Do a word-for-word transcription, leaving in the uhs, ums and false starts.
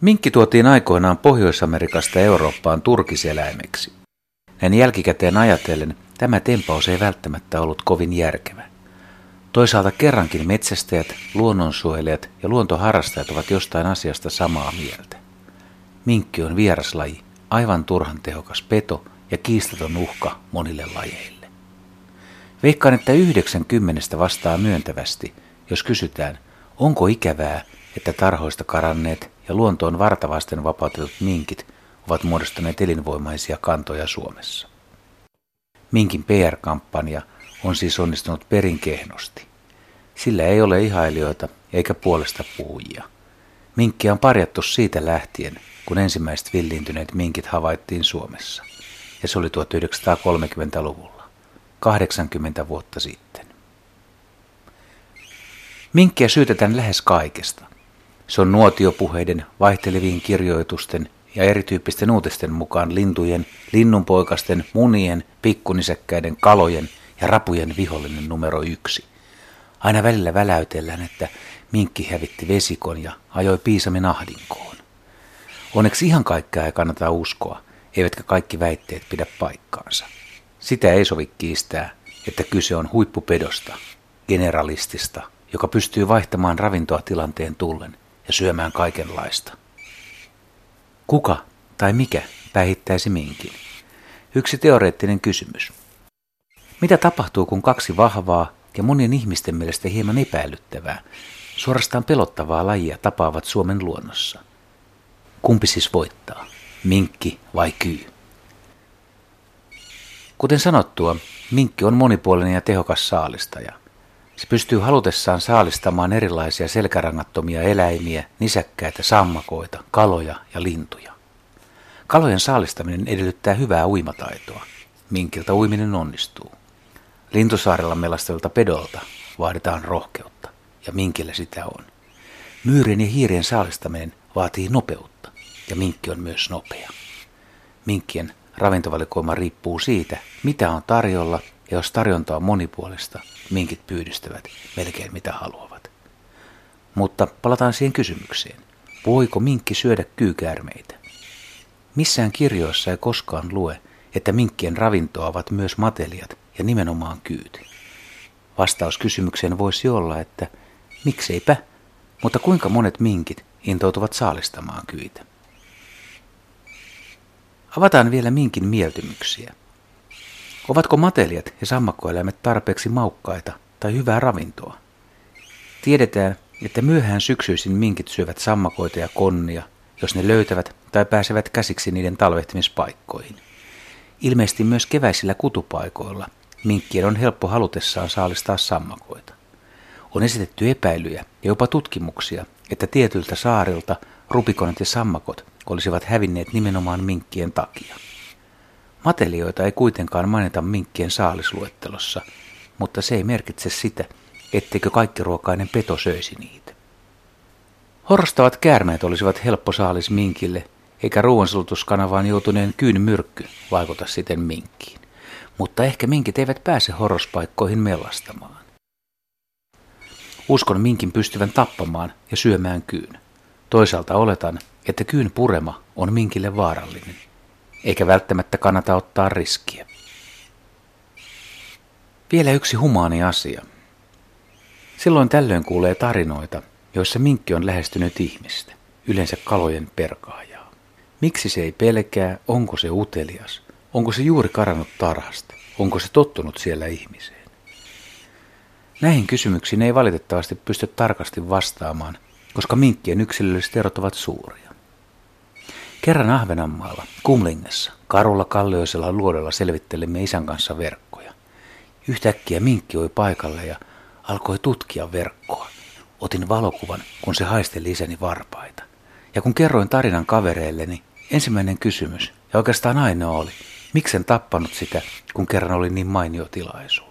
Minkki tuotiin aikoinaan Pohjois-Amerikasta Eurooppaan turkiseläimeksi. Näin jälkikäteen ajatellen tämä tempaus ei välttämättä ollut kovin järkevä. Toisaalta kerrankin metsästäjät, luonnonsuojelijat ja luontoharrastajat ovat jostain asiasta samaa mieltä. Minkki on vieraslaji, aivan turhan tehokas peto ja kiistaton uhka monille lajeille. Veikkaan, että yhdeksänkymmentä vastaa myöntävästi, jos kysytään, onko ikävää, että tarhoista karanneet ja luontoon vartavasten vapautetut minkit ovat muodostaneet elinvoimaisia kantoja Suomessa. Minkin P R-kampanja on siis onnistunut perin kehnosti. Sillä ei ole ihailijoita eikä puolesta puhujia. Minkkiä on parjattu siitä lähtien, kun ensimmäiset villiintyneet minkit havaittiin Suomessa. Ja se oli tuhatyhdeksänsataakolmekymmentäluvulla, kahdeksankymmentä vuotta sitten. Minkkiä syytetään lähes kaikesta. Se on nuotiopuheiden, vaihtelevien kirjoitusten ja erityyppisten uutisten mukaan lintujen, linnunpoikasten, munien, pikkunisäkkäiden, kalojen ja rapujen vihollinen numero yksi. Aina välillä väläytellään, että minkki hävitti vesikon ja ajoi piisamin ahdinkoon. Onneksi ihan kaikkea ei kannata uskoa, eivätkä kaikki väitteet pidä paikkaansa. Sitä ei sovi kiistää, että kyse on huippupedosta, generalistista, joka pystyy vaihtamaan ravintoa tilanteen tullen ja syömään kaikenlaista. Kuka tai mikä päihittäisi minkin? Yksi teoreettinen kysymys. Mitä tapahtuu, kun kaksi vahvaa ja monien ihmisten mielestä hieman epäilyttävää, suorastaan pelottavaa lajia tapaavat Suomen luonnossa? Kumpi siis voittaa, minkki vai kyy? Kuten sanottua, minkki on monipuolinen ja tehokas saalistaja. Se pystyy halutessaan saalistamaan erilaisia selkärangattomia eläimiä, nisäkkäitä, sammakoita, kaloja ja lintuja. Kalojen saalistaminen edellyttää hyvää uimataitoa. Minkiltä uiminen onnistuu. Lintusaarella melastavilta pedolta vaaditaan rohkeutta, ja minkillä sitä on. Myyrien ja hiirien saalistaminen vaatii nopeutta, ja minkki on myös nopea. Minkkien ravintovalikoima riippuu siitä, mitä on tarjolla, ja jos tarjonta on monipuolista, minkit pyydystävät melkein mitä haluavat. Mutta palataan siihen kysymykseen. Voiko minkki syödä kyykäärmeitä? Missään kirjoissa ei koskaan lue, että minkkien ravintoa ovat myös matelijat ja nimenomaan kyyt. Vastaus kysymykseen voisi olla, että mikseipä, mutta kuinka monet minkit intoutuvat saalistamaan kyitä? Avataan vielä minkin mieltymyksiä. Ovatko matelijat ja sammakkoeläimet tarpeeksi maukkaita tai hyvää ravintoa? Tiedetään, että myöhään syksyisin minkit syövät sammakoita ja konnia, jos ne löytävät tai pääsevät käsiksi niiden talvehtimispaikkoihin. Ilmeisesti myös keväisillä kutupaikoilla minkkien on helppo halutessaan saalistaa sammakoita. On esitetty epäilyjä ja jopa tutkimuksia, että tietyiltä saarilta rupikonat ja sammakot olisivat hävinneet nimenomaan minkkien takia. Matelijoita ei kuitenkaan mainita minkkien saalisluettelossa, mutta se ei merkitse sitä, etteikö kaikkiruokainen peto söisi niitä. Horrostavat käärmeet olisivat helppo saalis minkille, eikä ruoansulutuskanavaan joutuneen kyyn myrkky vaikuta siten minkkiin. Mutta ehkä minkit eivät pääse horrospaikkoihin mellastamaan. Uskon minkin pystyvän tappamaan ja syömään kyyn. Toisaalta oletan, että kyyn purema on minkille vaarallinen, eikä välttämättä kannata ottaa riskiä. Vielä yksi humaani asia. Silloin tällöin kuulee tarinoita, joissa minkki on lähestynyt ihmistä, yleensä kalojen perkaajaa. Miksi se ei pelkää, onko se utelias, onko se juuri karannut tarhasta, onko se tottunut siellä ihmiseen? Näihin kysymyksiin ei valitettavasti pysty tarkasti vastaamaan, koska minkkien yksilölliset erot ovat suuria. Kerran Ahvenanmaalla, Kumlingessa, karulla kallioisella luodolla selvittelimme isän kanssa verkkoja. Yhtäkkiä minkki oi paikalle ja alkoi tutkia verkkoa. Otin valokuvan, kun se haisteli isäni varpaita. Ja kun kerroin tarinan kavereilleni, ensimmäinen kysymys, ja oikeastaan ainoa oli, miksen tappanut sitä, kun kerran oli niin mainio tilaisuus.